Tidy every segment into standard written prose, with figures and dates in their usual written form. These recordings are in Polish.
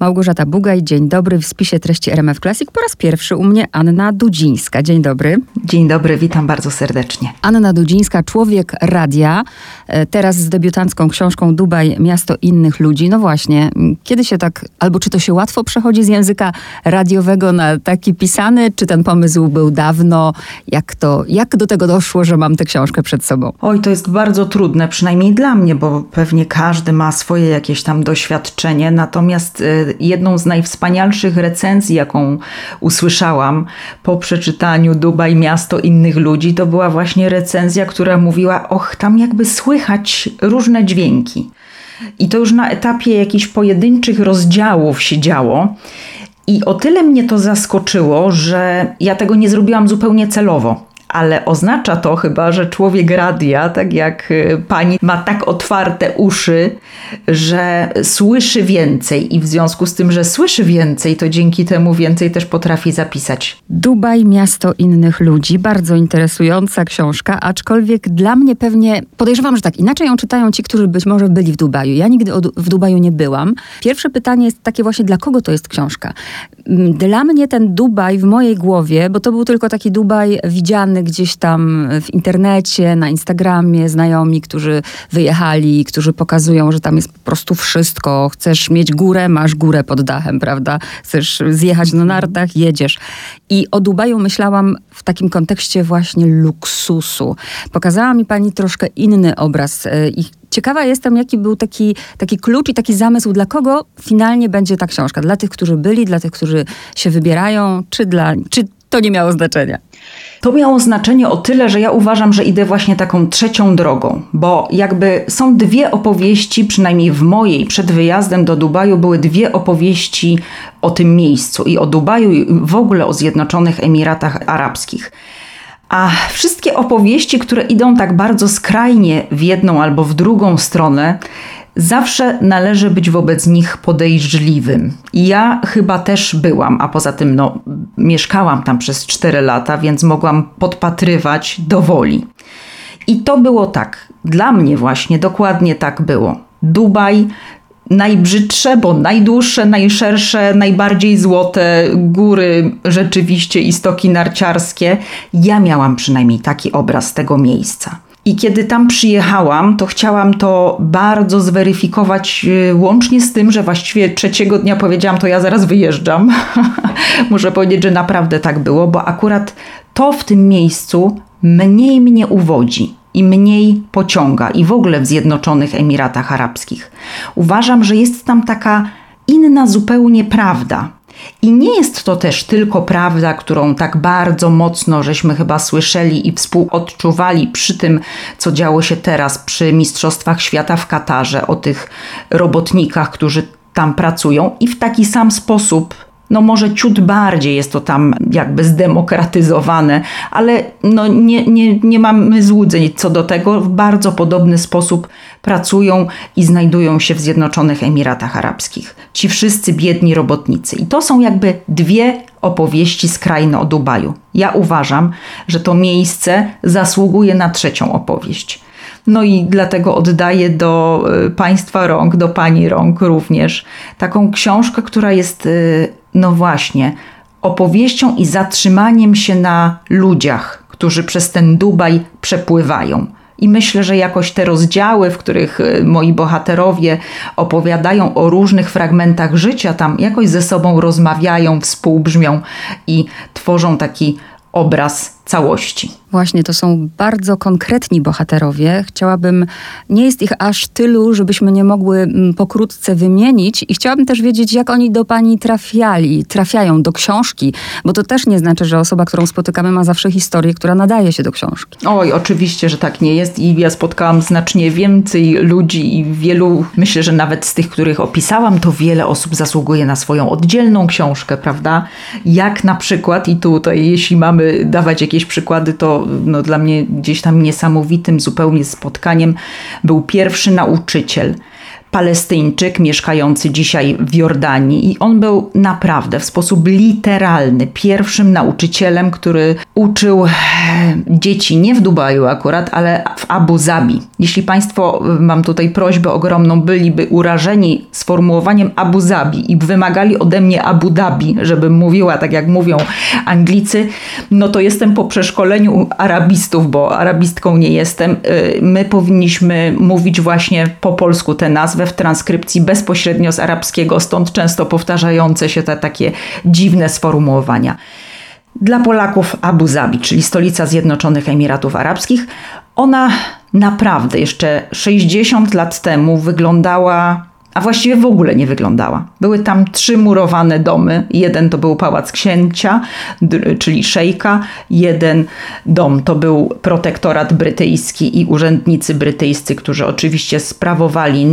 Małgorzata Bugaj, dzień dobry. W spisie treści RMF Classic po raz pierwszy u mnie Anna Dudzińska. Dzień dobry. Dzień dobry, witam bardzo serdecznie. Anna Dudzińska, człowiek radia, teraz z debiutancką książką Dubaj, miasto innych ludzi. No właśnie, kiedy się tak, albo czy to się łatwo przechodzi z języka radiowego na taki pisany, czy ten pomysł był dawno? Jak do tego doszło, że mam tę książkę przed sobą? Oj, to jest bardzo trudne, przynajmniej dla mnie, bo pewnie każdy ma swoje jakieś tam doświadczenie, natomiast jedną z najwspanialszych recenzji, jaką usłyszałam po przeczytaniu Dubaj, miasto innych ludzi, to była właśnie recenzja, która mówiła, tam jakby słychać różne dźwięki. I to już na etapie jakichś pojedynczych rozdziałów się działo. I o tyle mnie to zaskoczyło, że ja tego nie zrobiłam zupełnie celowo. Ale oznacza to chyba, że człowiek radia, tak jak pani, ma tak otwarte uszy, że słyszy więcej i w związku z tym, że słyszy więcej, to dzięki temu więcej też potrafi zapisać. Dubaj, miasto innych ludzi. Bardzo interesująca książka, aczkolwiek dla mnie pewnie, podejrzewam, że tak, inaczej ją czytają ci, którzy być może byli w Dubaju. Ja nigdy w Dubaju nie byłam. Pierwsze pytanie jest takie właśnie, dla kogo to jest książka? Dla mnie ten Dubaj w mojej głowie, bo to był tylko taki Dubaj widziany gdzieś tam w internecie, na Instagramie, znajomi, którzy wyjechali, którzy pokazują, że tam jest po prostu wszystko. Chcesz mieć górę, masz górę pod dachem, prawda? Chcesz zjechać na nartach, jedziesz. I o Dubaju myślałam w takim kontekście właśnie luksusu. Pokazała mi pani troszkę inny obraz i ciekawa jestem, jaki był taki klucz i taki zamysł, dla kogo finalnie będzie ta książka. Dla tych, którzy byli, dla tych, którzy się wybierają, czy to nie miało znaczenia? To miało znaczenie o tyle, że ja uważam, że idę właśnie taką trzecią drogą, bo jakby są dwie opowieści, przynajmniej w mojej, przed wyjazdem do Dubaju były dwie opowieści o tym miejscu i o Dubaju i w ogóle o Zjednoczonych Emiratach Arabskich. A wszystkie opowieści, które idą tak bardzo skrajnie w jedną albo w drugą stronę, zawsze należy być wobec nich podejrzliwym. Ja chyba też byłam, a poza tym mieszkałam tam przez 4 lata, więc mogłam podpatrywać do woli. I to było tak. Dla mnie właśnie dokładnie tak było. Dubaj, najbrzydsze, bo najdłuższe, najszersze, najbardziej złote góry rzeczywiście i stoki narciarskie. Ja miałam przynajmniej taki obraz tego miejsca. I kiedy tam przyjechałam, to chciałam to bardzo zweryfikować, łącznie z tym, że właściwie trzeciego dnia powiedziałam, to ja zaraz wyjeżdżam. Muszę powiedzieć, że naprawdę tak było, bo akurat to w tym miejscu mniej mnie uwodzi i mniej pociąga i w ogóle w Zjednoczonych Emiratach Arabskich. Uważam, że jest tam taka inna zupełnie prawda. I nie jest to też tylko prawda, którą tak bardzo mocno żeśmy chyba słyszeli i współodczuwali przy tym, co działo się teraz przy Mistrzostwach Świata w Katarze, o tych robotnikach, którzy tam pracują i w taki sam sposób, może ciut bardziej jest to tam jakby zdemokratyzowane, ale nie mamy złudzeń co do tego, w bardzo podobny sposób pracują i znajdują się w Zjednoczonych Emiratach Arabskich. Ci wszyscy biedni robotnicy. I to są jakby dwie opowieści skrajne o Dubaju. Ja uważam, że to miejsce zasługuje na trzecią opowieść. I dlatego oddaję do państwa rąk, do pani rąk również taką książkę, która jest opowieścią i zatrzymaniem się na ludziach, którzy przez ten Dubaj przepływają. I myślę, że jakoś te rozdziały, w których moi bohaterowie opowiadają o różnych fragmentach życia, tam jakoś ze sobą rozmawiają, współbrzmią i tworzą taki obraz całości. Właśnie, to są bardzo konkretni bohaterowie. Nie jest ich aż tylu, żebyśmy nie mogły pokrótce wymienić i chciałabym też wiedzieć, jak oni do pani trafiają do książki, bo to też nie znaczy, że osoba, którą spotykamy, ma zawsze historię, która nadaje się do książki. Oj, oczywiście, że tak nie jest i ja spotkałam znacznie więcej ludzi i wielu, myślę, że nawet z tych, których opisałam, to wiele osób zasługuje na swoją oddzielną książkę, prawda? Jak na przykład, i tutaj jeśli mamy dawać jakieś przykłady, to dla mnie gdzieś tam niesamowitym zupełnie spotkaniem był pierwszy nauczyciel, Palestyńczyk mieszkający dzisiaj w Jordanii i on był naprawdę w sposób literalny pierwszym nauczycielem, który uczył dzieci nie w Dubaju akurat, ale w Abu Dhabi. Jeśli Państwo, mam tutaj prośbę ogromną, byliby urażeni sformułowaniem Abu Dhabi i wymagali ode mnie Abu Dhabi, żebym mówiła tak jak mówią Anglicy, no to jestem po przeszkoleniu arabistów, bo arabistką nie jestem. My powinniśmy mówić właśnie po polsku tę nazwę w transkrypcji bezpośrednio z arabskiego, stąd często powtarzające się te takie dziwne sformułowania. Dla Polaków Abu Dhabi, czyli stolica Zjednoczonych Emiratów Arabskich, ona naprawdę jeszcze 60 lat temu wyglądała, a właściwie w ogóle nie wyglądała. Były tam 3 murowane domy. Jeden to był pałac księcia, czyli szejka. Jeden dom to był protektorat brytyjski i urzędnicy brytyjscy, którzy oczywiście sprawowali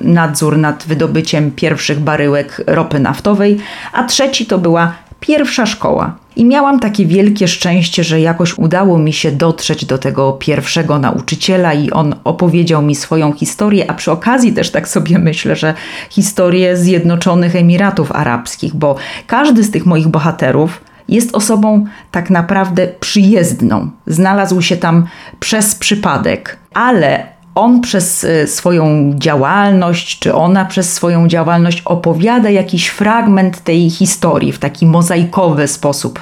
nadzór nad wydobyciem pierwszych baryłek ropy naftowej. A trzeci to była pierwsza szkoła. I miałam takie wielkie szczęście, że jakoś udało mi się dotrzeć do tego pierwszego nauczyciela i on opowiedział mi swoją historię, a przy okazji też tak sobie myślę, że historię Zjednoczonych Emiratów Arabskich, bo każdy z tych moich bohaterów jest osobą tak naprawdę przyjezdną. Znalazł się tam przez przypadek, ale on przez swoją działalność, czy ona przez swoją działalność opowiada jakiś fragment tej historii w taki mozaikowy sposób.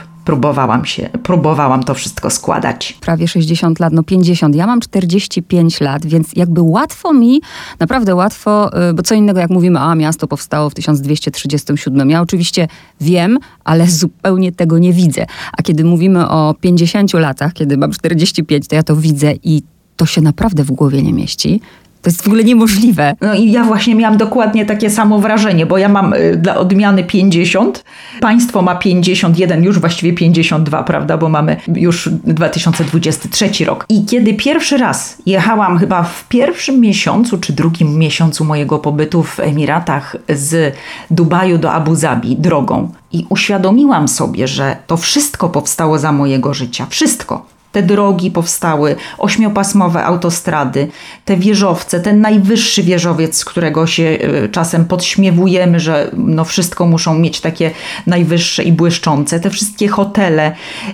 Próbowałam to wszystko składać. Prawie 60 lat, no 50. Ja mam 45 lat, więc jakby łatwo mi, naprawdę łatwo, bo co innego jak mówimy, miasto powstało w 1237. Ja oczywiście wiem, ale zupełnie tego nie widzę. A kiedy mówimy o 50 latach, kiedy mam 45, to ja to widzę i to się naprawdę w głowie nie mieści. To jest w ogóle niemożliwe. No i ja właśnie miałam dokładnie takie samo wrażenie, bo ja mam dla odmiany 50, państwo ma 51, już właściwie 52, prawda, bo mamy już 2023 rok. I kiedy pierwszy raz jechałam chyba w pierwszym miesiącu, czy drugim miesiącu mojego pobytu w Emiratach z Dubaju do Abu Dhabi drogą i uświadomiłam sobie, że to wszystko powstało za mojego życia, wszystko. Te drogi powstały, 8-pasmowe autostrady, te wieżowce, ten najwyższy wieżowiec, z którego się czasem podśmiewujemy, że no wszystko muszą mieć takie najwyższe i błyszczące. Te wszystkie hotele,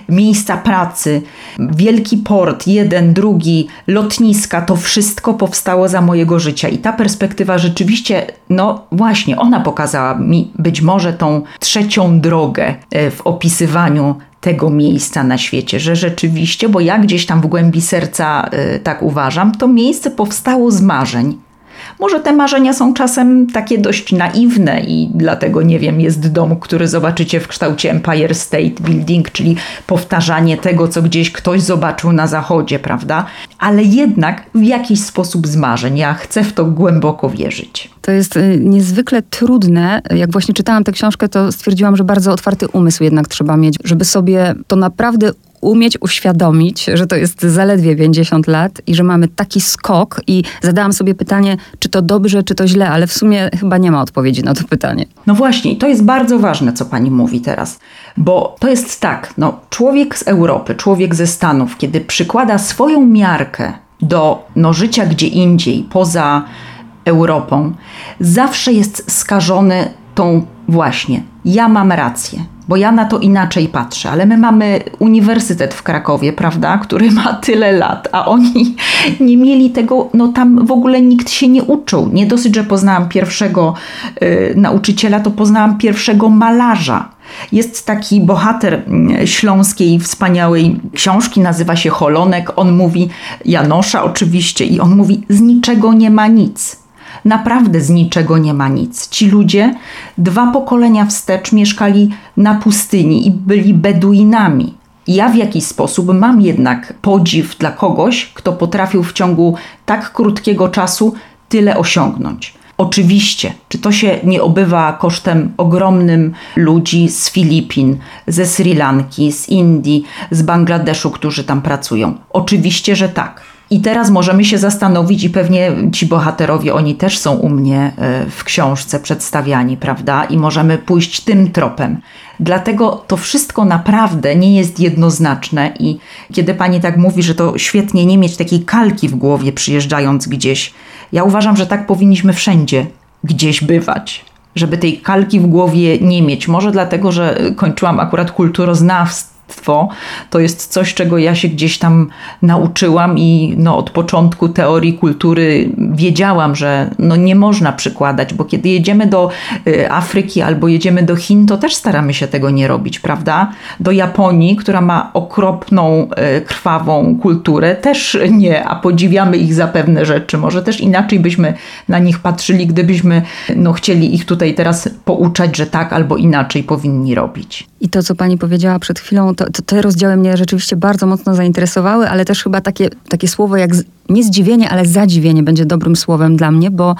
miejsca pracy, wielki port, jeden, drugi, lotniska, to wszystko powstało za mojego życia. I ta perspektywa rzeczywiście, no właśnie, ona pokazała mi być może tą trzecią drogę w opisywaniu tego miejsca na świecie, że rzeczywiście, bo ja gdzieś tam w głębi serca tak uważam, to miejsce powstało z marzeń. Może te marzenia są czasem takie dość naiwne i dlatego, nie wiem, jest dom, który zobaczycie w kształcie Empire State Building, czyli powtarzanie tego, co gdzieś ktoś zobaczył na zachodzie, prawda? Ale jednak w jakiś sposób z marzeń. Ja chcę w to głęboko wierzyć. To jest niezwykle trudne. Jak właśnie czytałam tę książkę, to stwierdziłam, że bardzo otwarty umysł jednak trzeba mieć, żeby sobie to naprawdę umieć uświadomić, że to jest zaledwie 50 lat i że mamy taki skok i zadałam sobie pytanie, czy to dobrze, czy to źle, ale w sumie chyba nie ma odpowiedzi na to pytanie. No właśnie, to jest bardzo ważne, co pani mówi teraz, bo to jest tak, no człowiek z Europy, człowiek ze Stanów, kiedy przykłada swoją miarkę do życia gdzie indziej, poza Europą, zawsze jest skażony tą właśnie, ja mam rację. Bo ja na to inaczej patrzę, ale my mamy uniwersytet w Krakowie, prawda, który ma tyle lat, a oni nie mieli tego, no tam w ogóle nikt się nie uczył. Nie dosyć, że poznałam pierwszego nauczyciela, to poznałam pierwszego malarza. Jest taki bohater śląskiej wspaniałej książki, nazywa się Holonek, on mówi, Janosza oczywiście, i on mówi, z niczego nie ma nic. Naprawdę z niczego nie ma nic. Ci ludzie 2 pokolenia wstecz mieszkali na pustyni i byli Beduinami. Ja w jakiś sposób mam jednak podziw dla kogoś, kto potrafił w ciągu tak krótkiego czasu tyle osiągnąć. Oczywiście, czy to się nie obywa kosztem ogromnym ludzi z Filipin, ze Sri Lanki, z Indii, z Bangladeszu, którzy tam pracują? Oczywiście, że tak. I teraz możemy się zastanowić i pewnie ci bohaterowie, oni też są u mnie w książce przedstawiani, prawda? I możemy pójść tym tropem. Dlatego to wszystko naprawdę nie jest jednoznaczne i kiedy pani tak mówi, że to świetnie nie mieć takiej kalki w głowie przyjeżdżając gdzieś Ja uważam, że tak powinniśmy wszędzie gdzieś bywać, żeby tej kalki w głowie nie mieć. Może dlatego, że kończyłam akurat kulturoznawstwo. To jest coś, czego ja się gdzieś tam nauczyłam i od początku teorii kultury wiedziałam, że nie można przykładać, bo kiedy jedziemy do Afryki albo jedziemy do Chin, to też staramy się tego nie robić, prawda? Do Japonii, która ma okropną, krwawą kulturę, też nie, a podziwiamy ich za pewne rzeczy. Może też inaczej byśmy na nich patrzyli, gdybyśmy chcieli ich tutaj teraz pouczać, że tak albo inaczej powinni robić. I to, co pani powiedziała przed chwilą, te rozdziały mnie rzeczywiście bardzo mocno zainteresowały, ale też chyba takie słowo jak nie zdziwienie, ale zadziwienie będzie dobrym słowem dla mnie, bo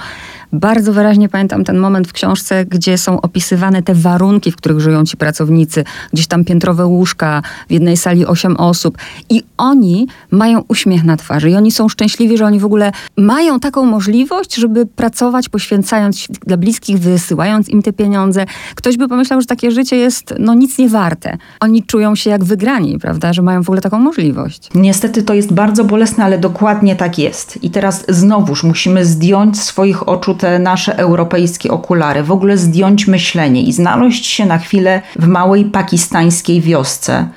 bardzo wyraźnie pamiętam ten moment w książce, gdzie są opisywane te warunki, w których żyją ci pracownicy. Gdzieś tam piętrowe łóżka, w jednej sali 8 osób. I oni mają uśmiech na twarzy. I oni są szczęśliwi, że oni w ogóle mają taką możliwość, żeby pracować, poświęcając się dla bliskich, wysyłając im te pieniądze. Ktoś by pomyślał, że takie życie jest nic nie warte. Oni czują się jak wygrani, prawda? Że mają w ogóle taką możliwość. Niestety to jest bardzo bolesne, ale dokładnie tak jest. I teraz znowuż musimy zdjąć z swoich oczu te nasze europejskie okulary, w ogóle zdjąć myślenie i znaleźć się na chwilę w małej pakistańskiej wiosce,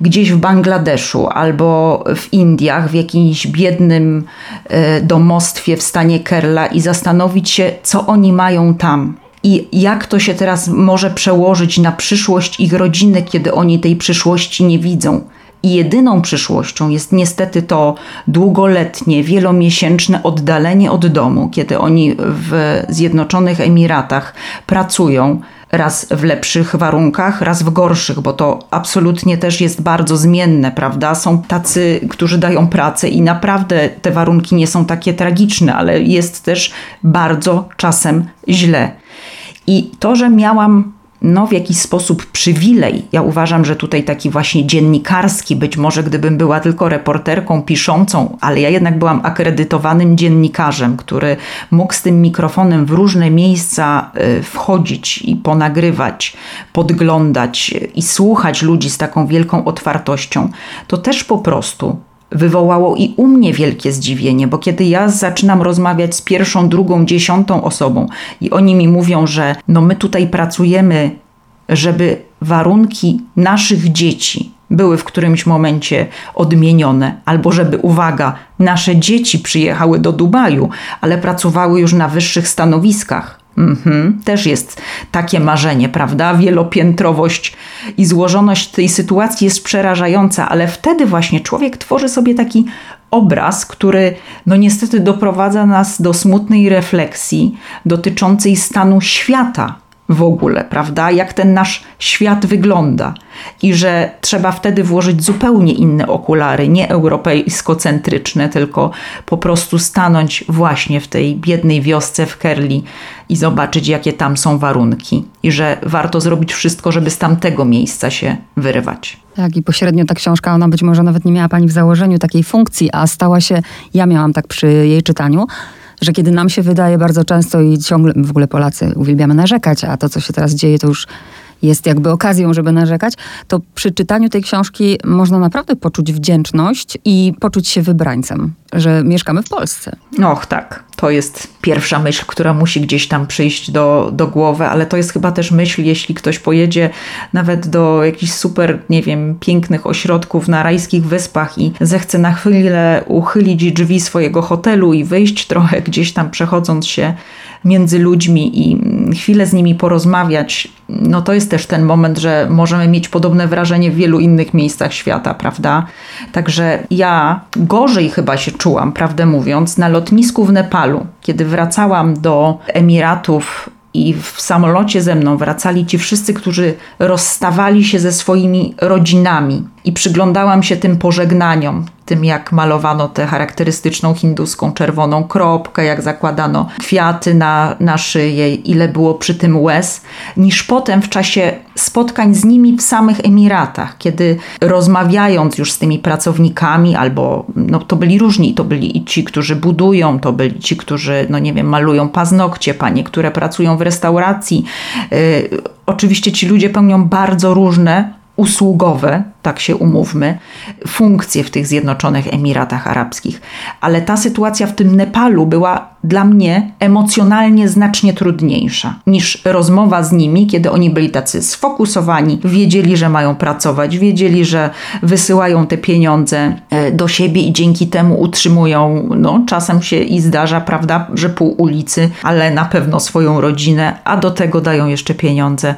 gdzieś w Bangladeszu albo w Indiach, w jakimś biednym domostwie w stanie Kerala i zastanowić się, co oni mają tam. I jak to się teraz może przełożyć na przyszłość ich rodziny, kiedy oni tej przyszłości nie widzą. I jedyną przyszłością jest niestety to długoletnie, wielomiesięczne oddalenie od domu, kiedy oni w Zjednoczonych Emiratach pracują raz w lepszych warunkach, raz w gorszych, bo to absolutnie też jest bardzo zmienne, prawda? Są tacy, którzy dają pracę i naprawdę te warunki nie są takie tragiczne, ale jest też bardzo czasem źle. I to, że miałam w jakiś sposób przywilej. Ja uważam, że tutaj taki właśnie dziennikarski, być może gdybym była tylko reporterką piszącą, ale ja jednak byłam akredytowanym dziennikarzem, który mógł z tym mikrofonem w różne miejsca wchodzić i ponagrywać, podglądać i słuchać ludzi z taką wielką otwartością. To też po prostu wywołało i u mnie wielkie zdziwienie, bo kiedy ja zaczynam rozmawiać z 1., 2., 10. osobą i oni mi mówią, że my tutaj pracujemy, żeby warunki naszych dzieci były w którymś momencie odmienione, albo żeby, uwaga, nasze dzieci przyjechały do Dubaju, ale pracowały już na wyższych stanowiskach. Też jest takie marzenie, prawda? Wielopiętrowość i złożoność tej sytuacji jest przerażająca, ale wtedy właśnie człowiek tworzy sobie taki obraz, który niestety doprowadza nas do smutnej refleksji dotyczącej stanu świata w ogóle, prawda? Jak ten nasz świat wygląda i że trzeba wtedy włożyć zupełnie inne okulary, nie europejskocentryczne, tylko po prostu stanąć właśnie w tej biednej wiosce w Kerli i zobaczyć, jakie tam są warunki i że warto zrobić wszystko, żeby z tamtego miejsca się wyrywać. Tak, i pośrednio ta książka, ona być może nawet nie miała pani w założeniu takiej funkcji, a stała się, ja miałam tak przy jej czytaniu, że kiedy nam się wydaje bardzo często i ciągle, w ogóle Polacy uwielbiamy narzekać, a to, co się teraz dzieje, to już jest jakby okazją, żeby narzekać, to przy czytaniu tej książki można naprawdę poczuć wdzięczność i poczuć się wybrańcem, że mieszkamy w Polsce. Och tak, to jest pierwsza myśl, która musi gdzieś tam przyjść do głowy, ale to jest chyba też myśl, jeśli ktoś pojedzie nawet do jakichś super, pięknych ośrodków na rajskich wyspach i zechce na chwilę uchylić drzwi swojego hotelu i wyjść trochę gdzieś tam, przechodząc się między ludźmi i chwilę z nimi porozmawiać, to jest też ten moment, że możemy mieć podobne wrażenie w wielu innych miejscach świata, prawda? Także ja gorzej chyba się czułam, prawdę mówiąc, na lotnisku w Nepalu, kiedy wracałam do Emiratów i w samolocie ze mną wracali ci wszyscy, którzy rozstawali się ze swoimi rodzinami i przyglądałam się tym pożegnaniom, tym jak malowano tę charakterystyczną hinduską czerwoną kropkę, jak zakładano kwiaty na szyję, ile było przy tym łez, niż potem w czasie spotkań z nimi w samych Emiratach, kiedy rozmawiając już z tymi pracownikami, albo to byli różni, to byli i ci, którzy budują, to byli ci, którzy malują paznokcie, panie, które pracują w restauracji. Oczywiście ci ludzie pełnią bardzo różne usługowe, tak się umówmy, funkcje w tych Zjednoczonych Emiratach Arabskich. Ale ta sytuacja w tym Nepalu była dla mnie emocjonalnie znacznie trudniejsza niż rozmowa z nimi, kiedy oni byli tacy sfokusowani, wiedzieli, że mają pracować, wiedzieli, że wysyłają te pieniądze do siebie i dzięki temu utrzymują, no czasem się i zdarza, prawda, że pół ulicy, ale na pewno swoją rodzinę, a do tego dają jeszcze pieniądze,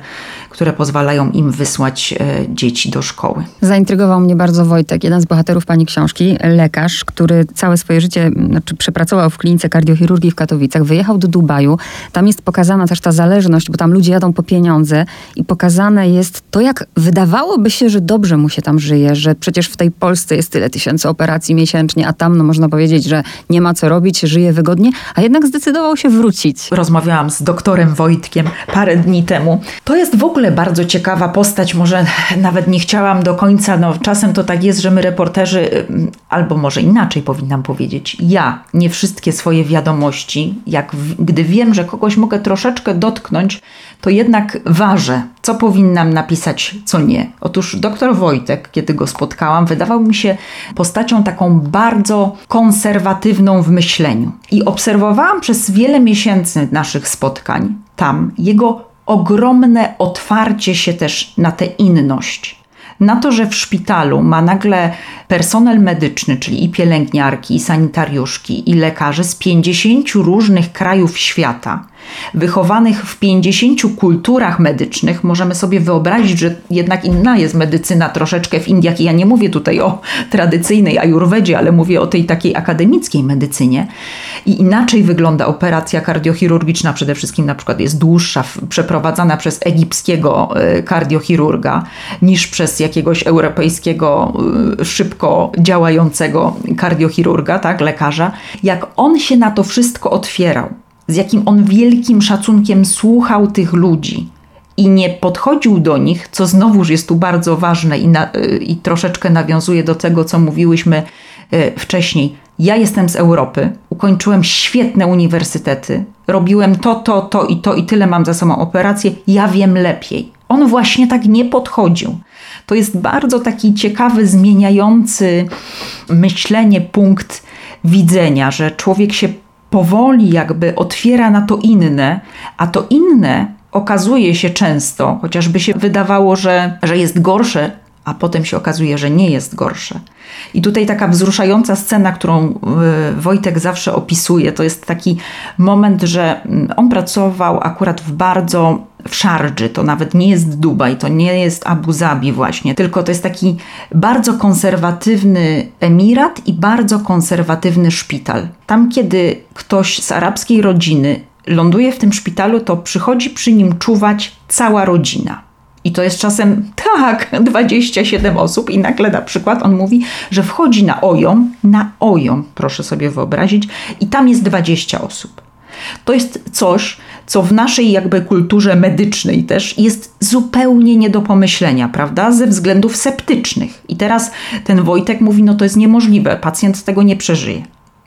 które pozwalają im wysłać dzieci do szkoły. Zaintrygował mnie bardzo Wojtek, jeden z bohaterów pani książki, lekarz, który całe swoje życie przepracował w klinice kardiochirurgii w Katowicach, wyjechał do Dubaju. Tam jest pokazana też ta zależność, bo tam ludzie jadą po pieniądze i pokazane jest to, jak wydawałoby się, że dobrze mu się tam żyje, że przecież w tej Polsce jest tyle tysięcy operacji miesięcznie, a tam no, można powiedzieć, że nie ma co robić, żyje wygodnie, a jednak zdecydował się wrócić. Rozmawiałam z doktorem Wojtkiem parę dni temu. To jest w ogóle bardzo ciekawa postać, może nawet nie chciałam do końca, no czasem to tak jest, że my reporterzy, albo może inaczej powinnam powiedzieć, ja nie wszystkie swoje wiadomości, gdy wiem, że kogoś mogę troszeczkę dotknąć, to jednak ważę, co powinnam napisać, co nie. Otóż doktor Wojtek, kiedy go spotkałam, wydawał mi się postacią taką bardzo konserwatywną w myśleniu. I obserwowałam przez wiele miesięcy naszych spotkań tam jego ogromne otwarcie się też na tę inność. Na to, że w szpitalu ma nagle personel medyczny, czyli i pielęgniarki, i sanitariuszki, i lekarzy z 50 różnych krajów świata, wychowanych w 50 kulturach medycznych, możemy sobie wyobrazić, że jednak inna jest medycyna troszeczkę w Indiach. I ja nie mówię tutaj o tradycyjnej ajurwedzie, ale mówię o tej takiej akademickiej medycynie. I inaczej wygląda operacja kardiochirurgiczna, przede wszystkim na przykład jest dłuższa, przeprowadzana przez egipskiego kardiochirurga niż przez jakiegoś europejskiego szybko działającego kardiochirurga, tak, lekarza. Jak on się na to wszystko otwierał, z jakim on wielkim szacunkiem słuchał tych ludzi i nie podchodził do nich, co znowuż jest tu bardzo ważne i troszeczkę nawiązuje do tego, co mówiłyśmy wcześniej. Ja jestem z Europy, ukończyłem świetne uniwersytety, robiłem to i tyle mam za sobą operację, ja wiem lepiej. On właśnie tak nie podchodził. To jest bardzo taki ciekawy, zmieniający myślenie punkt widzenia, że człowiek się powoli jakby otwiera na to inne, a to inne okazuje się często, chociażby się wydawało, że jest gorsze, a potem się okazuje, że nie jest gorsze. I tutaj taka wzruszająca scena, którą Wojtek zawsze opisuje, to jest taki moment, że on pracował akurat w Szardży, to nawet nie jest Dubaj, to nie jest Abu Dhabi właśnie, tylko to jest taki bardzo konserwatywny emirat i bardzo konserwatywny szpital. Tam, kiedy ktoś z arabskiej rodziny ląduje w tym szpitalu, to przychodzi przy nim czuwać cała rodzina. I to jest czasem, 27 osób i nagle na przykład on mówi, że wchodzi na OJOM, proszę sobie wyobrazić, i tam jest 20 osób. To jest coś, co w naszej jakby kulturze medycznej też jest zupełnie nie do pomyślenia, prawda? Ze względów septycznych. I teraz ten Wojtek mówi, no to jest niemożliwe, pacjent tego nie przeżyje.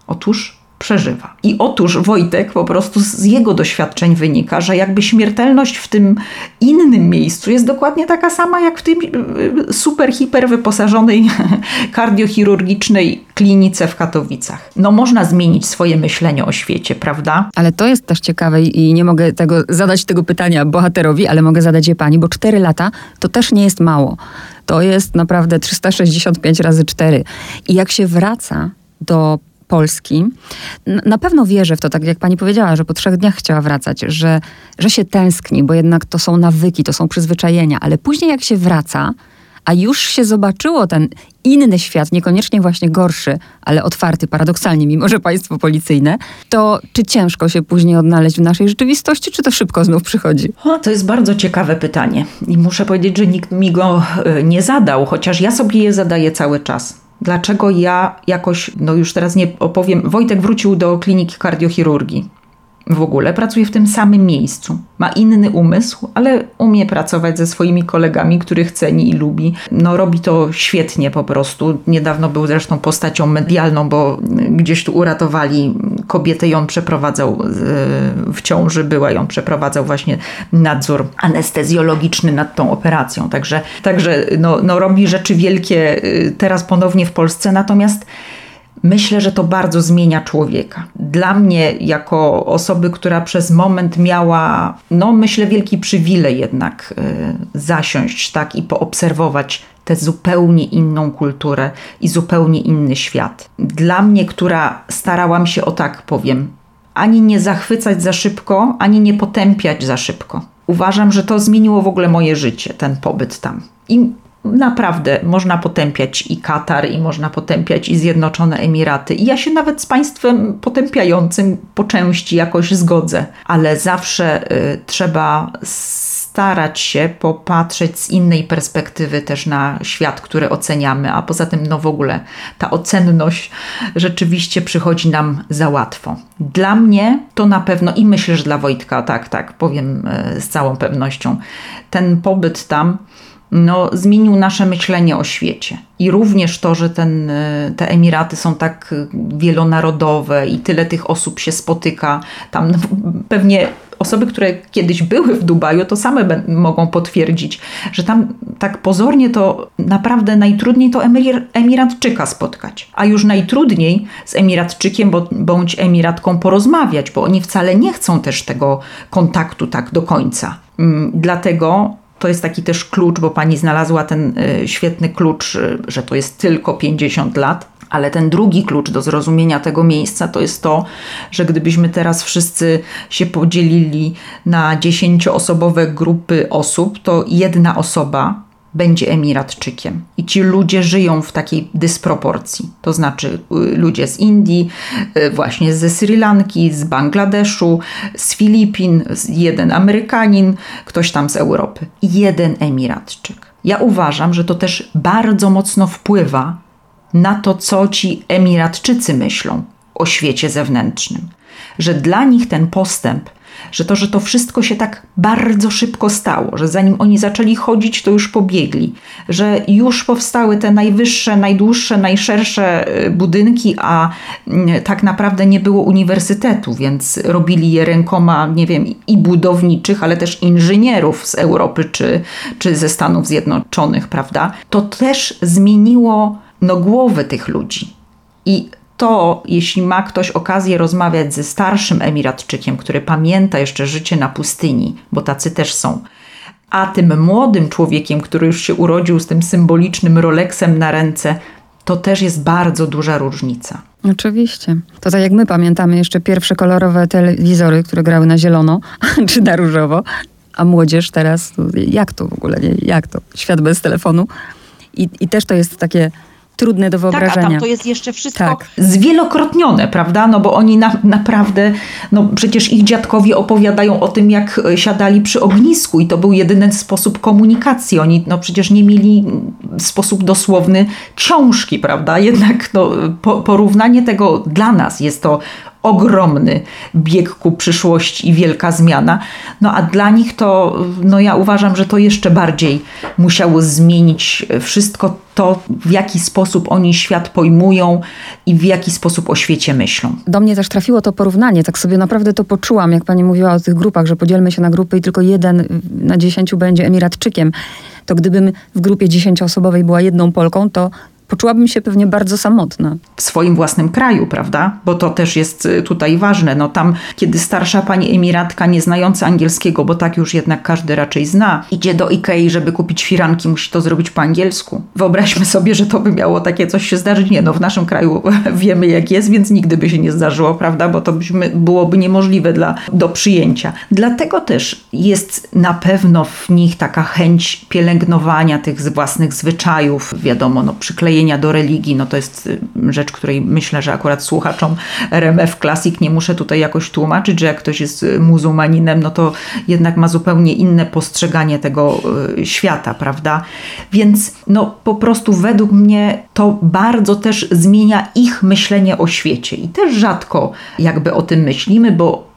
Otóż przeżywa. I otóż Wojtek po prostu z jego doświadczeń wynika, że jakby śmiertelność w tym innym miejscu jest dokładnie taka sama jak w tym super, hiper wyposażonej kardiochirurgicznej klinice w Katowicach. No można zmienić swoje myślenie o świecie, prawda? Ale to jest też ciekawe i nie mogę zadać tego pytania bohaterowi, ale mogę zadać je pani, bo 4 lata to też nie jest mało. To jest naprawdę 365 razy 4. I jak się wraca do Polski. Na pewno wierzę w to, tak jak pani powiedziała, że po 3 dniach chciała wracać, że się tęskni, bo jednak to są nawyki, to są przyzwyczajenia, ale później jak się wraca, a już się zobaczyło ten inny świat, niekoniecznie właśnie gorszy, ale otwarty paradoksalnie, mimo że państwo policyjne, to czy ciężko się później odnaleźć w naszej rzeczywistości, czy to szybko znów przychodzi? To jest bardzo ciekawe pytanie i muszę powiedzieć, że nikt mi go nie zadał, chociaż ja sobie je zadaję cały czas. Dlaczego ja jakoś, no już teraz nie opowiem, Wojtek wrócił do kliniki kardiochirurgii. W ogóle pracuje w tym samym miejscu. Ma inny umysł, ale umie pracować ze swoimi kolegami, których ceni i lubi. No robi to świetnie po prostu. Niedawno był zresztą postacią medialną, bo gdzieś tu uratowali kobietę i on przeprowadzał w ciąży była i on przeprowadzał właśnie nadzór anestezjologiczny nad tą operacją. Także no robi rzeczy wielkie teraz ponownie w Polsce. Natomiast Myślę, że to bardzo zmienia człowieka. Dla mnie, jako osoby, która przez moment miała, myślę, wielki przywilej jednak zasiąść, tak, i poobserwować tę zupełnie inną kulturę i zupełnie inny świat. Dla mnie, która starałam się, o tak powiem, ani nie zachwycać za szybko, ani nie potępiać za szybko. Uważam, że to zmieniło w ogóle moje życie, ten pobyt tam. I naprawdę można potępiać i Katar, i można potępiać i Zjednoczone Emiraty. I ja się nawet z państwem potępiającym po części jakoś zgodzę, ale zawsze trzeba starać się popatrzeć z innej perspektywy też na świat, który oceniamy, a poza tym w ogóle ta ocenność rzeczywiście przychodzi nam za łatwo. Dla mnie to na pewno, i myślę, że dla Wojtka, tak, powiem z całą pewnością, ten pobyt tam zmienił nasze myślenie o świecie. I również to, że te Emiraty są tak wielonarodowe i tyle tych osób się spotyka. Tam pewnie osoby, które kiedyś były w Dubaju, to same mogą potwierdzić, że tam tak pozornie to naprawdę najtrudniej to Emiratczyka spotkać. A już najtrudniej z Emiratczykiem bądź Emiratką porozmawiać, bo oni wcale nie chcą też tego kontaktu tak do końca. Dlatego to jest taki też klucz, bo pani znalazła ten świetny klucz, że to jest tylko 50 lat, ale ten drugi klucz do zrozumienia tego miejsca to jest to, że gdybyśmy teraz wszyscy się podzielili na 10-osobowe grupy osób, to jedna osoba będzie Emiratczykiem. I ci ludzie żyją w takiej dysproporcji. To znaczy ludzie z Indii, właśnie ze Sri Lanki, z Bangladeszu, z Filipin, jeden Amerykanin, ktoś tam z Europy. Jeden Emiratczyk. Ja uważam, że to też bardzo mocno wpływa na to, co ci Emiratczycy myślą o świecie zewnętrznym. Że dla nich ten postęp, że to wszystko się tak bardzo szybko stało, że zanim oni zaczęli chodzić, to już pobiegli, że już powstały te najwyższe, najdłuższe, najszersze budynki, a tak naprawdę nie było uniwersytetu, więc robili je rękoma, nie wiem, i budowniczych, ale też inżynierów z Europy czy ze Stanów Zjednoczonych, prawda? To też zmieniło głowy tych ludzi. I to, jeśli ma ktoś okazję rozmawiać ze starszym Emiratczykiem, który pamięta jeszcze życie na pustyni, bo tacy też są, a tym młodym człowiekiem, który już się urodził z tym symbolicznym Rolexem na ręce, to też jest bardzo duża różnica. Oczywiście. To tak jak my pamiętamy jeszcze pierwsze kolorowe telewizory, które grały na zielono czy na różowo, a młodzież teraz, jak to w ogóle, jak to? Świat bez telefonu. I też to jest takie trudne do wyobrażenia. Tak, a tam to jest jeszcze wszystko zwielokrotnione, prawda? Bo oni naprawdę, przecież ich dziadkowie opowiadają o tym, jak siadali przy ognisku i to był jedyny sposób komunikacji. Oni przecież nie mieli w sposób dosłowny książki, prawda? Jednak porównanie tego dla nas jest to ogromny bieg ku przyszłości i wielka zmiana. A dla nich to, ja uważam, że to jeszcze bardziej musiało zmienić wszystko to, w jaki sposób oni świat pojmują i w jaki sposób o świecie myślą. Do mnie też trafiło to porównanie. Tak sobie naprawdę to poczułam, jak pani mówiła o tych grupach, że podzielmy się na grupy i tylko 1 na 10 będzie Emiratczykiem. To gdybym w grupie 10-osobowej była jedną Polką, to poczułabym się pewnie bardzo samotna. W swoim własnym kraju, prawda? Bo to też jest tutaj ważne. Tam, kiedy starsza pani Emiratka, nie znająca angielskiego, bo tak już jednak każdy raczej zna, idzie do Ikei, żeby kupić firanki, musi to zrobić po angielsku. Wyobraźmy sobie, że to by miało takie coś się zdarzyć. W naszym kraju wiemy, jak jest, więc nigdy by się nie zdarzyło, prawda? Bo to byłoby niemożliwe do przyjęcia. Dlatego też jest na pewno w nich taka chęć pielęgnowania tych własnych zwyczajów. Wiadomo, przyklejenia do religii, to jest rzecz, której myślę, że akurat słuchaczom RMF Classic nie muszę tutaj jakoś tłumaczyć, że jak ktoś jest muzułmaninem, to jednak ma zupełnie inne postrzeganie tego świata, prawda? Więc po prostu według mnie to bardzo też zmienia ich myślenie o świecie i też rzadko jakby o tym myślimy, bo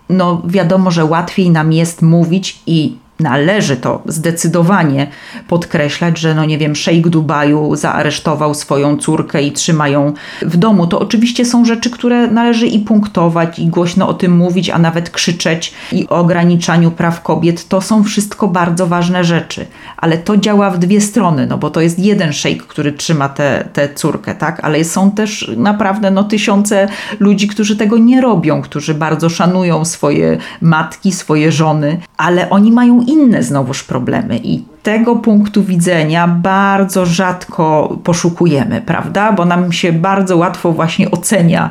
wiadomo, że łatwiej nam jest mówić i należy to zdecydowanie podkreślać, że no nie wiem, szejk Dubaju zaaresztował swoją córkę i trzyma ją w domu. To oczywiście są rzeczy, które należy i punktować, i głośno o tym mówić, a nawet krzyczeć, i o ograniczaniu praw kobiet. To są wszystko bardzo ważne rzeczy, ale to działa w dwie strony, no bo to jest jeden szejk, który trzyma tę córkę, tak? Ale są też naprawdę no, tysiące ludzi, którzy tego nie robią, którzy bardzo szanują swoje matki, swoje żony, ale oni mają inne znowuż problemy i tego punktu widzenia bardzo rzadko poszukujemy, prawda? Bo nam się bardzo łatwo właśnie ocenia,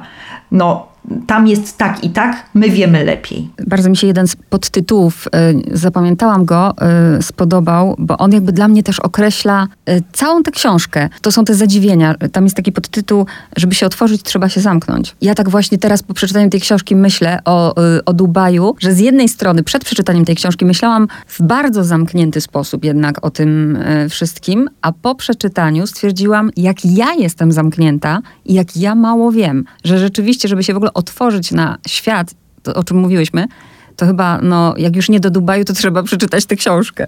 no tam jest tak i tak, my wiemy lepiej. Bardzo mi się jeden z podtytułów, zapamiętałam go, spodobał, bo on jakby dla mnie też określa całą tę książkę. To są te zadziwienia. Tam jest taki podtytuł, żeby się otworzyć, trzeba się zamknąć. Ja tak właśnie teraz po przeczytaniu tej książki myślę o Dubaju, że z jednej strony przed przeczytaniem tej książki myślałam w bardzo zamknięty sposób jednak o tym wszystkim, a po przeczytaniu stwierdziłam, jak ja jestem zamknięta i jak ja mało wiem, że rzeczywiście, żeby się w ogóle otworzyć na świat, to, o czym mówiłyśmy, to chyba, no, jak już nie do Dubaju, to trzeba przeczytać tę książkę.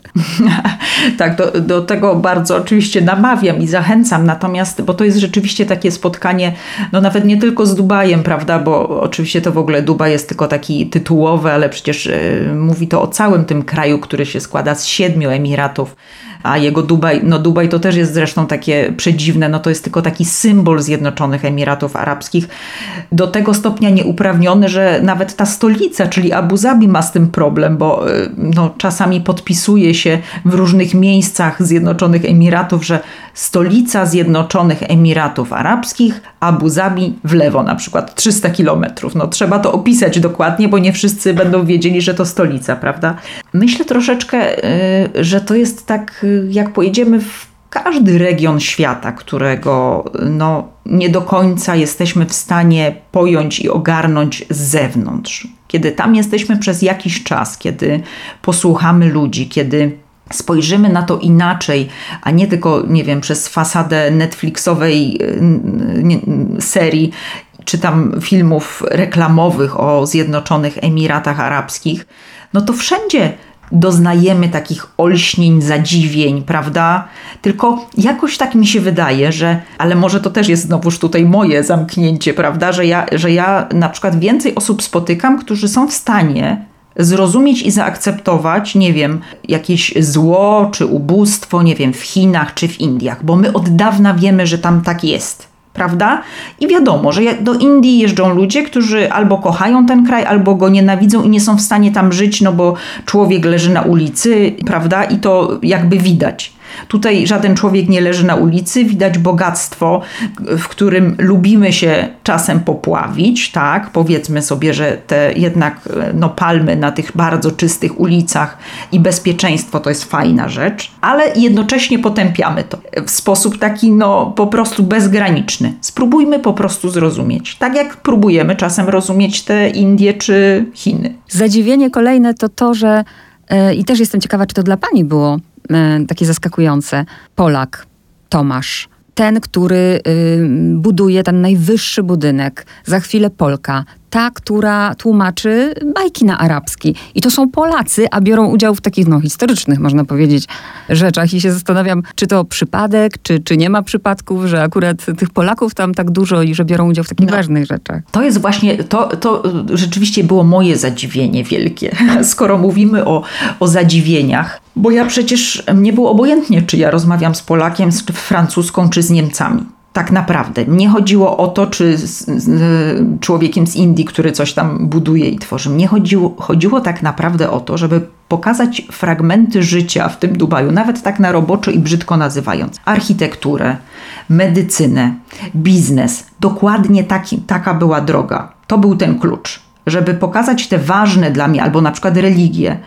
Tak, do tego bardzo oczywiście namawiam i zachęcam, natomiast, bo to jest rzeczywiście takie spotkanie, no nawet nie tylko z Dubajem, prawda, bo oczywiście to w ogóle Dubaj jest tylko taki tytułowy, ale przecież mówi to o całym tym kraju, który się składa z 7 Emiratów, a jego Dubaj, no Dubaj to też jest zresztą takie przedziwne, no to jest tylko taki symbol Zjednoczonych Emiratów Arabskich, do tego stopnia nieuprawniony, że nawet ta stolica, czyli Abu Dhabi, ma z tym problem, bo no, czasami podpisuje się w różnych miejscach Zjednoczonych Emiratów, że stolica Zjednoczonych Emiratów Arabskich, Abu Dhabi w lewo na przykład, 300 kilometrów. No, trzeba to opisać dokładnie, bo nie wszyscy będą wiedzieli, że to stolica, prawda? Myślę troszeczkę, że to jest tak, jak pojedziemy w każdy region świata, którego no, nie do końca jesteśmy w stanie pojąć i ogarnąć z zewnątrz. Kiedy tam jesteśmy przez jakiś czas, kiedy posłuchamy ludzi, kiedy spojrzymy na to inaczej, a nie tylko, nie wiem, przez fasadę Netflixowej serii czy tam filmów reklamowych o Zjednoczonych Emiratach Arabskich, no to wszędzie doznajemy takich olśnień, zadziwień, prawda? Tylko jakoś tak mi się wydaje, że, ale może to też jest znowuż tutaj moje zamknięcie, prawda? Że ja na przykład więcej osób spotykam, którzy są w stanie zrozumieć i zaakceptować, nie wiem, jakieś zło czy ubóstwo, nie wiem, w Chinach czy w Indiach, bo my od dawna wiemy, że tam tak jest. Prawda? I wiadomo, że do Indii jeżdżą ludzie, którzy albo kochają ten kraj, albo go nienawidzą i nie są w stanie tam żyć, no bo człowiek leży na ulicy, prawda? I to jakby widać. Tutaj żaden człowiek nie leży na ulicy, widać bogactwo, w którym lubimy się czasem popławić, tak? Powiedzmy sobie, że te jednak no, palmy na tych bardzo czystych ulicach i bezpieczeństwo to jest fajna rzecz, ale jednocześnie potępiamy to w sposób taki no po prostu bezgraniczny. Spróbujmy po prostu zrozumieć, tak jak próbujemy czasem rozumieć te Indie czy Chiny. Zadziwienie kolejne to, że i też jestem ciekawa, czy to dla pani było takie zaskakujące. Polak, Tomasz, ten, który buduje ten najwyższy budynek, za chwilę Polka, ta, która tłumaczy bajki na arabski. I to są Polacy, a biorą udział w takich no, historycznych, można powiedzieć, rzeczach. I się zastanawiam, czy to przypadek, czy nie ma przypadków, że akurat tych Polaków tam tak dużo i że biorą udział w takich ważnych rzeczach. To jest właśnie, to rzeczywiście było moje zadziwienie wielkie, skoro mówimy o zadziwieniach. Bo ja przecież, mnie było obojętnie, czy ja rozmawiam z Polakiem, z Francuzką, czy z Niemcami. Tak naprawdę. Mnie chodziło o to, czy z człowiekiem z Indii, który coś tam buduje i tworzy. Mnie chodziło tak naprawdę o to, żeby pokazać fragmenty życia w tym Dubaju, nawet tak na roboczo i brzydko nazywając. Architekturę, medycynę, biznes. Dokładnie taka była droga. To był ten klucz. Żeby pokazać te ważne dla mnie, albo na przykład religię.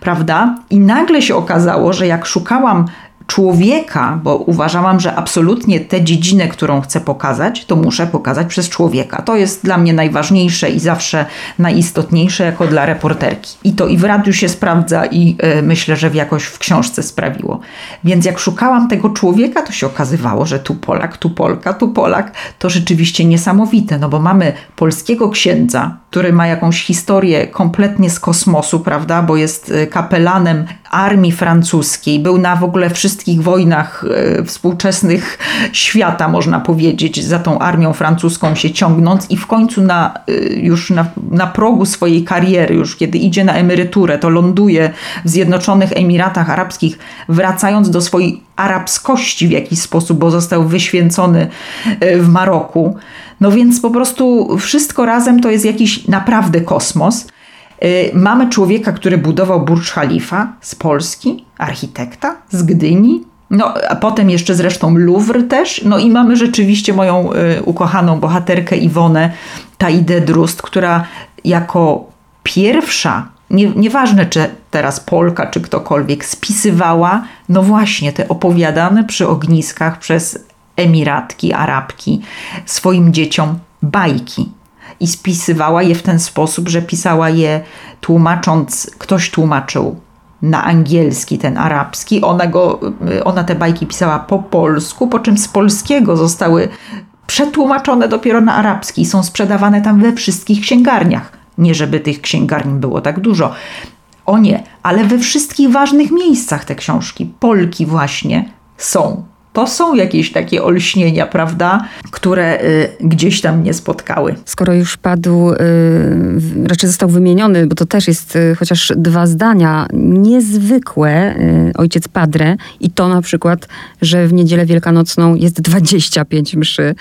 Prawda? I nagle się okazało, że jak szukałam człowieka, bo uważałam, że absolutnie tę dziedzinę, którą chcę pokazać, to muszę pokazać przez człowieka. To jest dla mnie najważniejsze i zawsze najistotniejsze jako dla reporterki. I to i w radiu się sprawdza i myślę, że jakoś w książce sprawiło. Więc jak szukałam tego człowieka, to się okazywało, że tu Polak, tu Polka, tu Polak. To rzeczywiście niesamowite, no bo mamy polskiego księdza, który ma jakąś historię kompletnie z kosmosu, prawda, bo jest kapelanem armii francuskiej, był na w ogóle wszystkich wojnach współczesnych świata, można powiedzieć, za tą armią francuską się ciągnąc, i w końcu już na progu swojej kariery, już kiedy idzie na emeryturę, to ląduje w Zjednoczonych Emiratach Arabskich, wracając do swojej arabskości w jakiś sposób, bo został wyświęcony w Maroku. No więc po prostu wszystko razem to jest jakiś naprawdę kosmos. Mamy człowieka, który budował Burj Khalifa z Polski, architekta z Gdyni, no a potem jeszcze zresztą Louvre też, no i mamy rzeczywiście moją ukochaną bohaterkę Iwonę Taidę Drust, która jako pierwsza, nieważne czy teraz Polka, czy ktokolwiek, spisywała, no właśnie, te opowiadane przy ogniskach przez Emiratki, Arabki swoim dzieciom bajki. I spisywała je w ten sposób, że pisała je tłumacząc, ktoś tłumaczył na angielski ten arabski, ona te bajki pisała po polsku, po czym z polskiego zostały przetłumaczone dopiero na arabski i są sprzedawane tam we wszystkich księgarniach. Nie żeby tych księgarni było tak dużo, o nie, ale we wszystkich ważnych miejscach te książki, Polki właśnie, są. To są jakieś takie olśnienia, prawda, które gdzieś tam mnie spotkały. Skoro już padł, raczej został wymieniony, bo to też jest chociaż dwa zdania, niezwykłe, ojciec Padre, i to na przykład, że w niedzielę wielkanocną jest 25 mszy.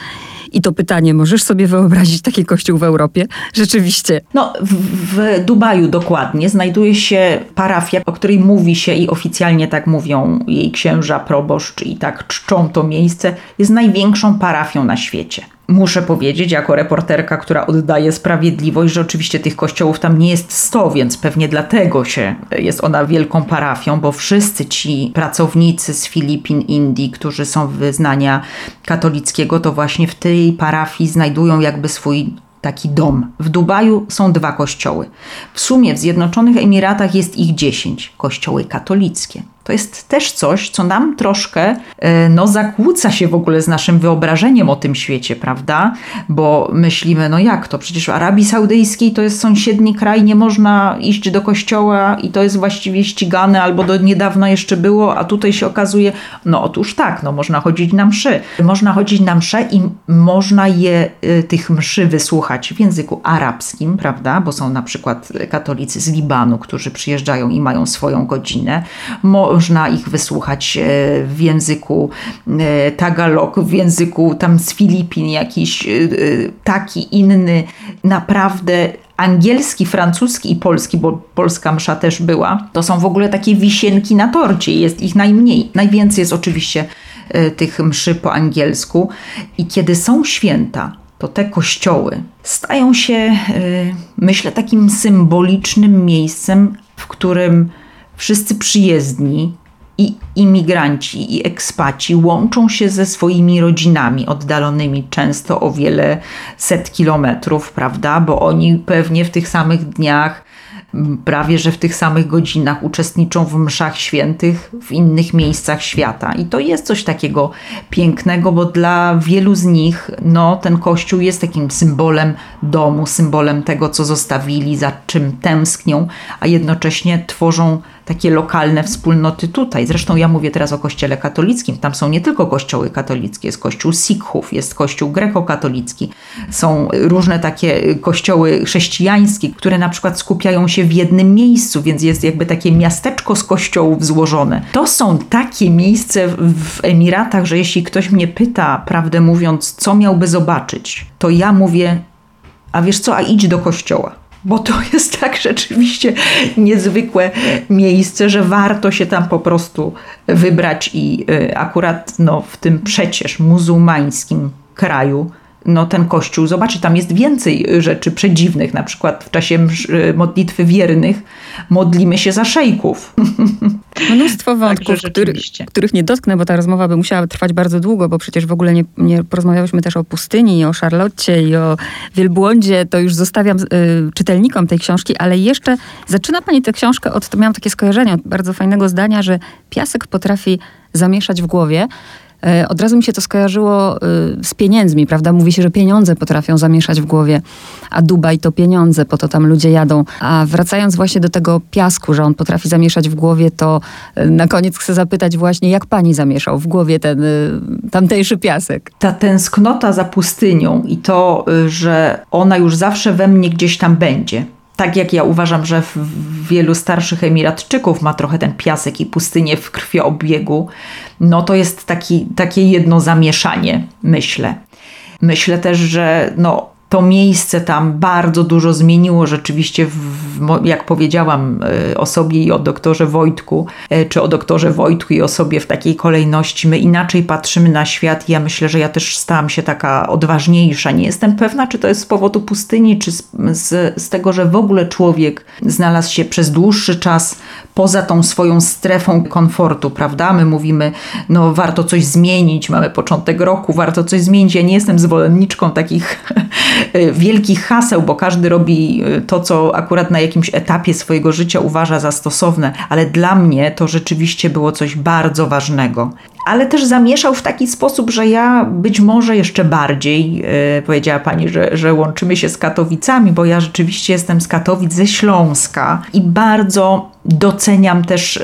I to pytanie, możesz sobie wyobrazić taki kościół w Europie? Rzeczywiście. No, w Dubaju dokładnie znajduje się parafia, o której mówi się i oficjalnie tak mówią jej księża, proboszcz i tak czczą to miejsce, jest największą parafią na świecie. Muszę powiedzieć, jako reporterka, która oddaje sprawiedliwość, że oczywiście tych kościołów tam nie jest 100, więc pewnie dlatego jest ona wielką parafią, bo wszyscy ci pracownicy z Filipin, Indii, którzy są wyznania katolickiego, to właśnie w tej parafii znajdują jakby swój taki dom. W Dubaju są dwa kościoły. W sumie w Zjednoczonych Emiratach jest ich 10, kościoły katolickie. To jest też coś, co nam troszkę zakłóca się w ogóle z naszym wyobrażeniem o tym świecie, prawda? Bo myślimy, no jak to? Przecież w Arabii Saudyjskiej to jest sąsiedni kraj, nie można iść do kościoła i to jest właściwie ścigane, albo do niedawna jeszcze było, a tutaj się okazuje, no otóż tak, no można chodzić na mszy. Można chodzić na msze i można tych mszy wysłuchać w języku arabskim, prawda? Bo są na przykład katolicy z Libanu, którzy przyjeżdżają i mają swoją godzinę. Można ich wysłuchać w języku tagalog, w języku tam z Filipin, jakiś taki inny, naprawdę angielski, francuski i polski, bo polska msza też była. To są w ogóle takie wisienki na torcie, jest ich najmniej. Najwięcej jest oczywiście tych mszy po angielsku. I kiedy są święta, to te kościoły stają się, myślę, takim symbolicznym miejscem, w którym wszyscy przyjezdni i imigranci i ekspaci łączą się ze swoimi rodzinami oddalonymi często o wiele set kilometrów, prawda? Bo oni pewnie w tych samych dniach, prawie że w tych samych godzinach uczestniczą w mszach świętych w innych miejscach świata. I to jest coś takiego pięknego, bo dla wielu z nich ten kościół jest takim symbolem domu, symbolem tego, co zostawili, za czym tęsknią, a jednocześnie tworzą takie lokalne wspólnoty tutaj. Zresztą ja mówię teraz o kościele katolickim. Tam są nie tylko kościoły katolickie, jest kościół Sikhów, jest kościół grekokatolicki. Są różne takie kościoły chrześcijańskie, które na przykład skupiają się w jednym miejscu, więc jest jakby takie miasteczko z kościołów złożone. To są takie miejsce w Emiratach, że jeśli ktoś mnie pyta, prawdę mówiąc, co miałby zobaczyć, to ja mówię, a wiesz co, a idź do kościoła. Bo to jest tak rzeczywiście niezwykłe miejsce, że warto się tam po prostu wybrać i akurat w tym przecież muzułmańskim kraju ten kościół zobaczy. Tam jest więcej rzeczy przedziwnych, na przykład w czasie modlitwy wiernych modlimy się za szejków. Mnóstwo wątków, których nie dotknę, bo ta rozmowa by musiała trwać bardzo długo, bo przecież w ogóle nie porozmawiałyśmy też o pustyni, o Szarlotcie i o wielbłądzie. To już zostawiam czytelnikom tej książki, ale jeszcze zaczyna pani tę książkę miałam takie skojarzenie, od bardzo fajnego zdania, że piasek potrafi zamieszać w głowie. Od razu mi się to skojarzyło z pieniędzmi, prawda? Mówi się, że pieniądze potrafią zamieszać w głowie, a Dubaj to pieniądze, po to tam ludzie jadą. A wracając właśnie do tego piasku, że on potrafi zamieszać w głowie, to na koniec chcę zapytać właśnie, jak pani zamieszał w głowie ten tamtejszy piasek? Ta tęsknota za pustynią i to, że ona już zawsze we mnie gdzieś tam będzie. Tak jak ja uważam, że wielu starszych Emiratczyków ma trochę ten piasek i pustynię w krwioobiegu, no to jest takie jedno zamieszanie, myślę. Myślę też, że no, to miejsce tam bardzo dużo zmieniło rzeczywiście, jak powiedziałam o sobie i o doktorze Wojtku, czy o doktorze Wojtku i o sobie w takiej kolejności. My inaczej patrzymy na świat i ja myślę, że ja też stałam się taka odważniejsza. Nie jestem pewna, czy to jest z powodu pustyni, czy z tego, że w ogóle człowiek znalazł się przez dłuższy czas poza tą swoją strefą komfortu, prawda? My mówimy, no warto coś zmienić, mamy początek roku, warto coś zmienić. Ja nie jestem zwolenniczką takich wielkich haseł, bo każdy robi to, co akurat na jakimś etapie swojego życia uważa za stosowne, ale dla mnie to rzeczywiście było coś bardzo ważnego. Ale też zamieszał w taki sposób, że ja być może jeszcze bardziej, powiedziała pani, że łączymy się z Katowicami, bo ja rzeczywiście jestem z Katowic, ze Śląska i bardzo doceniam też,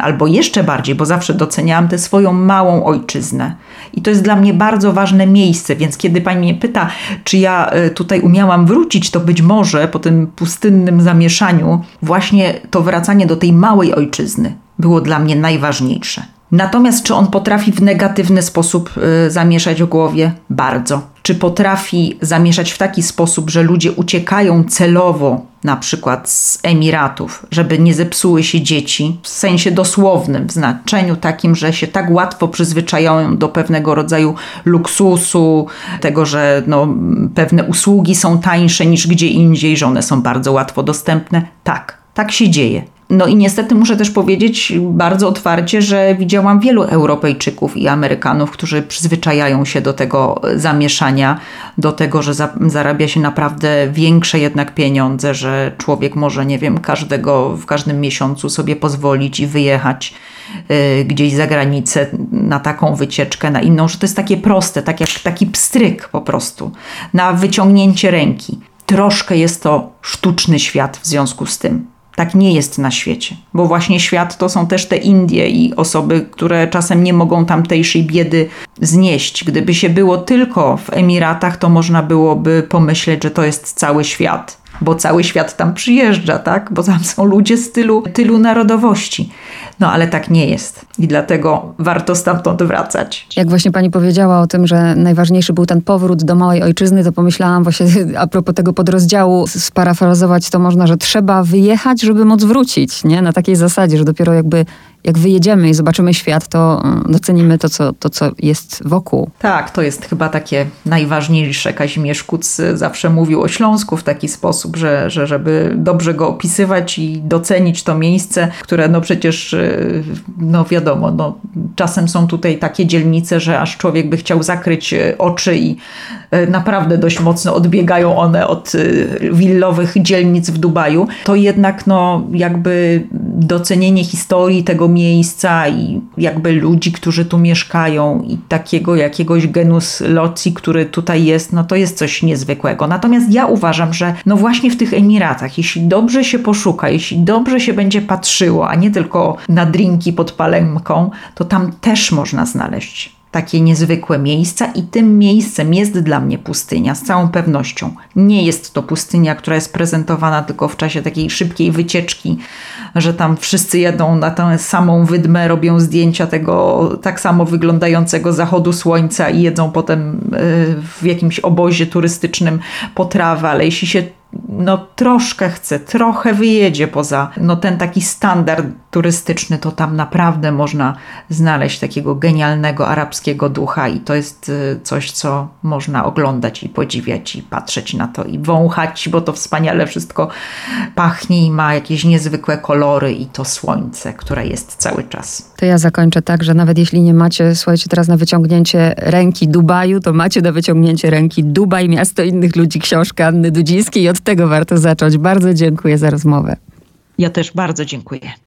albo jeszcze bardziej, bo zawsze doceniałam tę swoją małą ojczyznę. I to jest dla mnie bardzo ważne miejsce, więc kiedy pani mnie pyta, czy ja tutaj umiałam wrócić, to być może po tym pustynnym zamieszaniu właśnie to wracanie do tej małej ojczyzny było dla mnie najważniejsze. Natomiast czy on potrafi w negatywny sposób zamieszać w głowie? Bardzo. Czy potrafi zamieszać w taki sposób, że ludzie uciekają celowo na przykład z Emiratów, żeby nie zepsuły się dzieci, w sensie dosłownym, w znaczeniu takim, że się tak łatwo przyzwyczajają do pewnego rodzaju luksusu, tego, że no, pewne usługi są tańsze niż gdzie indziej, że one są bardzo łatwo dostępne? Tak, tak się dzieje. No i niestety muszę też powiedzieć bardzo otwarcie, że widziałam wielu Europejczyków i Amerykanów, którzy przyzwyczajają się do tego zamieszania, do tego, że zarabia się naprawdę większe jednak pieniądze, że człowiek może, nie wiem, w każdym miesiącu sobie pozwolić i wyjechać gdzieś za granicę na taką wycieczkę, na inną, że to jest takie proste, tak jak taki pstryk po prostu, na wyciągnięcie ręki. Troszkę jest to sztuczny świat w związku z tym. Tak nie jest na świecie, bo właśnie świat to są też te Indie i osoby, które czasem nie mogą tamtejszej biedy znieść. Gdyby się było tylko w Emiratach, to można byłoby pomyśleć, że to jest cały świat, bo cały świat tam przyjeżdża, tak? Bo tam są ludzie z tylu narodowości. No ale tak nie jest i dlatego warto stamtąd wracać. Jak właśnie pani powiedziała o tym, że najważniejszy był ten powrót do małej ojczyzny, to pomyślałam właśnie a propos tego podrozdziału, sparafrazować to można, że trzeba wyjechać, żeby móc wrócić, nie? Na takiej zasadzie, że dopiero jak wyjedziemy i zobaczymy świat, to docenimy to, co jest wokół. Tak, to jest chyba takie najważniejsze. Kazimierz Kutz zawsze mówił o Śląsku w taki sposób, że żeby dobrze go opisywać i docenić to miejsce, które no przecież, no wiadomo, no, czasem są tutaj takie dzielnice, że aż człowiek by chciał zakryć oczy i naprawdę dość mocno odbiegają one od willowych dzielnic w Dubaju. To jednak no jakby docenienie historii tego miejsca i jakby ludzi, którzy tu mieszkają i takiego jakiegoś genus loci, który tutaj jest, no to jest coś niezwykłego. Natomiast ja uważam, że no właśnie w tych Emiratach, jeśli dobrze się poszuka, jeśli dobrze się będzie patrzyło, a nie tylko na drinki pod palemką, to tam też można znaleźć takie niezwykłe miejsca i tym miejscem jest dla mnie pustynia, z całą pewnością. Nie jest to pustynia, która jest prezentowana tylko w czasie takiej szybkiej wycieczki, że tam wszyscy jedą na tę samą wydmę, robią zdjęcia tego tak samo wyglądającego zachodu słońca i jedzą potem w jakimś obozie turystycznym potrawę, ale jeśli się no troszkę chce, trochę wyjedzie poza no ten taki standard turystyczny, to tam naprawdę można znaleźć takiego genialnego arabskiego ducha i to jest coś, co można oglądać i podziwiać i patrzeć na to i wąchać, bo to wspaniale wszystko pachnie i ma jakieś niezwykłe kolory i to słońce, które jest cały czas. To ja zakończę tak, że nawet jeśli nie macie, słuchajcie, teraz na wyciągnięcie ręki Dubaju, to macie na wyciągnięcie ręki Dubaj, miasto innych ludzi, książka Anny Dudzińskiej i od tego warto zacząć. Bardzo dziękuję za rozmowę. Ja też bardzo dziękuję.